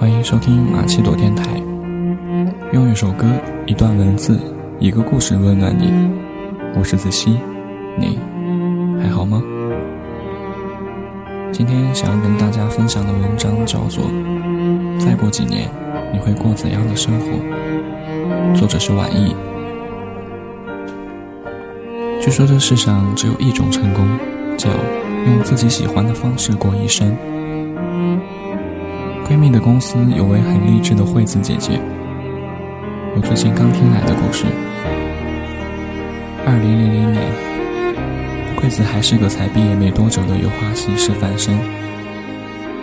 欢迎收听马奇朵电台，用一首歌、一段文字、一个故事温暖你。我是子熙，你还好吗？今天想要跟大家分享的文章叫做《再过几年你会过怎样的生活》，作者是婉意。据说这世上只有一种成功，叫用自己喜欢的方式过一生。闺蜜的公司有位很励志的惠子姐姐，我最近刚听来的故事。2000年，惠子还是个才毕业没多久的油画系师范生，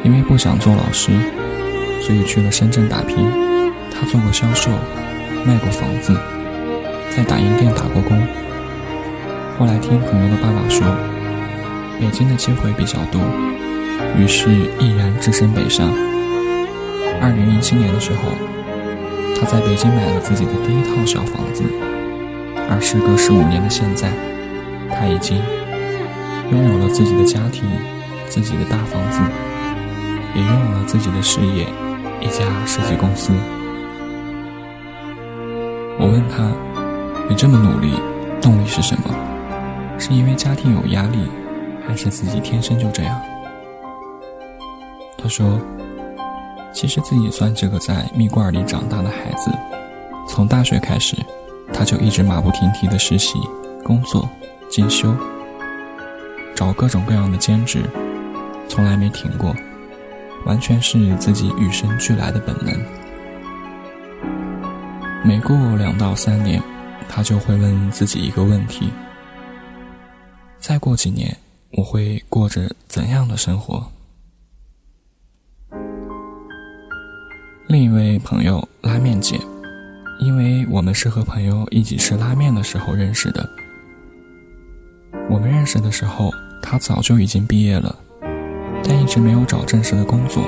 因为不想做老师，所以去了深圳打拼。她做过销售，卖过房子，在打印店打过工。后来听朋友的爸爸说，北京的机会比较多，于是毅然只身北上。2007年的时候，他在北京买了自己的第一套小房子，而时隔15年的现在，他已经拥有了自己的家庭，自己的大房子，也拥有了自己的事业，一家设计公司。我问他，你这么努力，动力是什么？是因为家庭有压力，还是自己天生就这样？他说，其实自己算是个在蜜罐里长大的孩子，从大学开始，他就一直马不停蹄的实习、工作、进修，找各种各样的兼职，从来没停过，完全是自己与生俱来的本能。每过2到3年，他就会问自己一个问题：再过几年，我会过着怎样的生活？另一位朋友拉面姐，因为我们是和朋友一起吃拉面的时候认识的。我们认识的时候，她早就已经毕业了，但一直没有找正式的工作。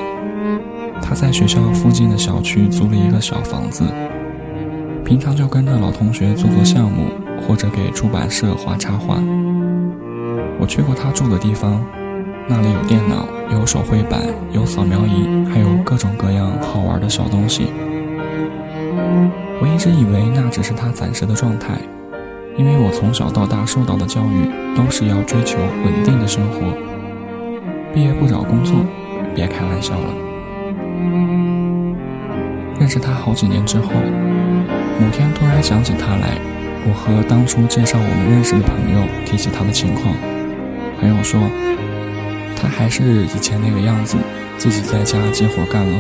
她在学校附近的小区租了一个小房子，平常就跟着老同学做做项目，或者给出版社画插画。我去过她住的地方，那里有电脑，有手绘板，有扫描仪，还有各种各样好玩的小东西。我一直以为那只是他暂时的状态，因为我从小到大受到的教育都是要追求稳定的生活，毕业不找工作，别开玩笑了。认识他好几年之后，某天突然想起他来，我和当初介绍我们认识的朋友提起他的情况，朋友说他还是以前那个样子，自己在家接活干喽。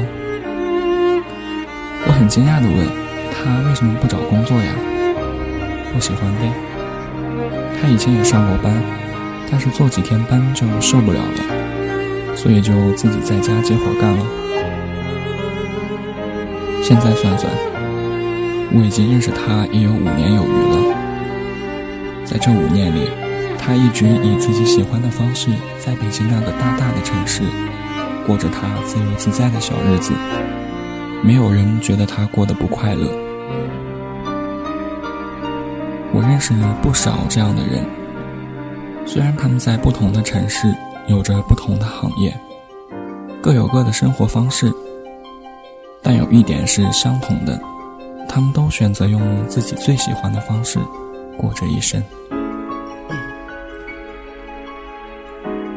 我很惊讶地问他，为什么不找工作呀？不喜欢呗。他以前也上过班，但是做几天班就受不了了，所以就自己在家接活干了。现在算算，我已经认识他也有5年有余了。在这5年里，他一直以自己喜欢的方式，在北京那个大大的城市，过着他自由自在的小日子，没有人觉得他过得不快乐。我认识了不少这样的人，虽然他们在不同的城市，有着不同的行业，各有各的生活方式，但有一点是相同的，他们都选择用自己最喜欢的方式过这一生。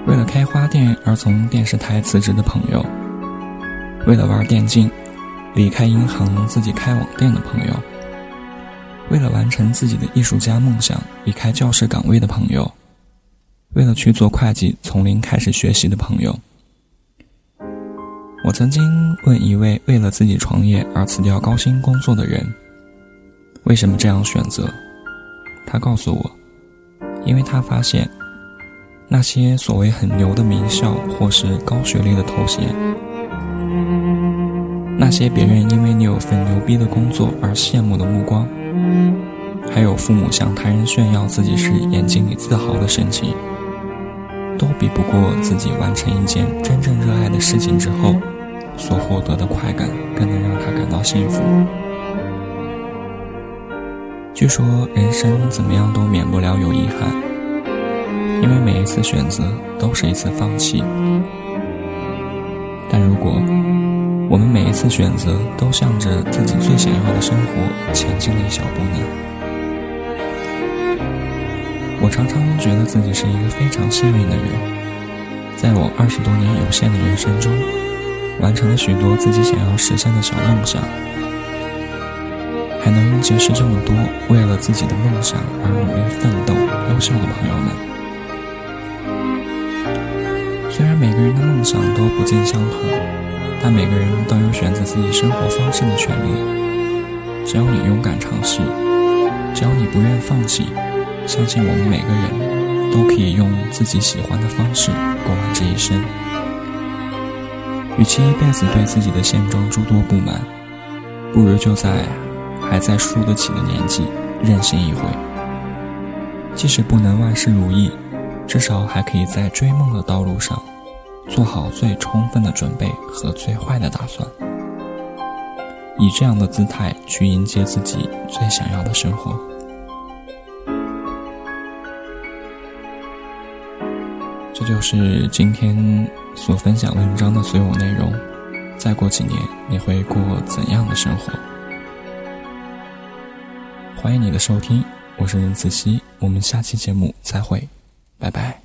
为了开花店而从电视台辞职的朋友，为了玩电竞离开银行自己开网店的朋友，为了完成自己的艺术家梦想离开教师岗位的朋友，为了去做会计从零开始学习的朋友。我曾经问一位为了自己创业而辞掉高薪工作的人，为什么这样选择？他告诉我，因为他发现那些所谓很牛的名校或是高学历的头衔，那些别人因为你有份牛逼的工作而羡慕的目光，还有父母向他人炫耀自己时眼睛里自豪的神情，都比不过自己完成一件真正热爱的事情之后所获得的快感，更能让他感到幸福。据说人生怎么样都免不了有遗憾，因为每一次选择都是一次放弃，但如果我们每一次选择都向着自己最想要的生活前进了一小步呢。我常常都觉得自己是一个非常幸运的人，在我20多年有限的人生中，完成了许多自己想要实现的小梦想，还能结识这么多为了自己的梦想而努力奋斗优秀的朋友们。虽然每个人的梦想都不尽相同，但每个人都有选择自己生活方式的权利。只要你勇敢尝试，只要你不愿放弃，相信我们每个人都可以用自己喜欢的方式过完这一生。与其一辈子对自己的现状诸多不满，不如就在还在输得起的年纪任性一回。即使不能万事如意，至少还可以在追梦的道路上做好最充分的准备和最坏的打算，以这样的姿态去迎接自己最想要的生活。这就是今天所分享文章的所有内容。再过几年你会过怎样的生活？欢迎你的收听，我是子熙，我们下期节目再会，拜拜。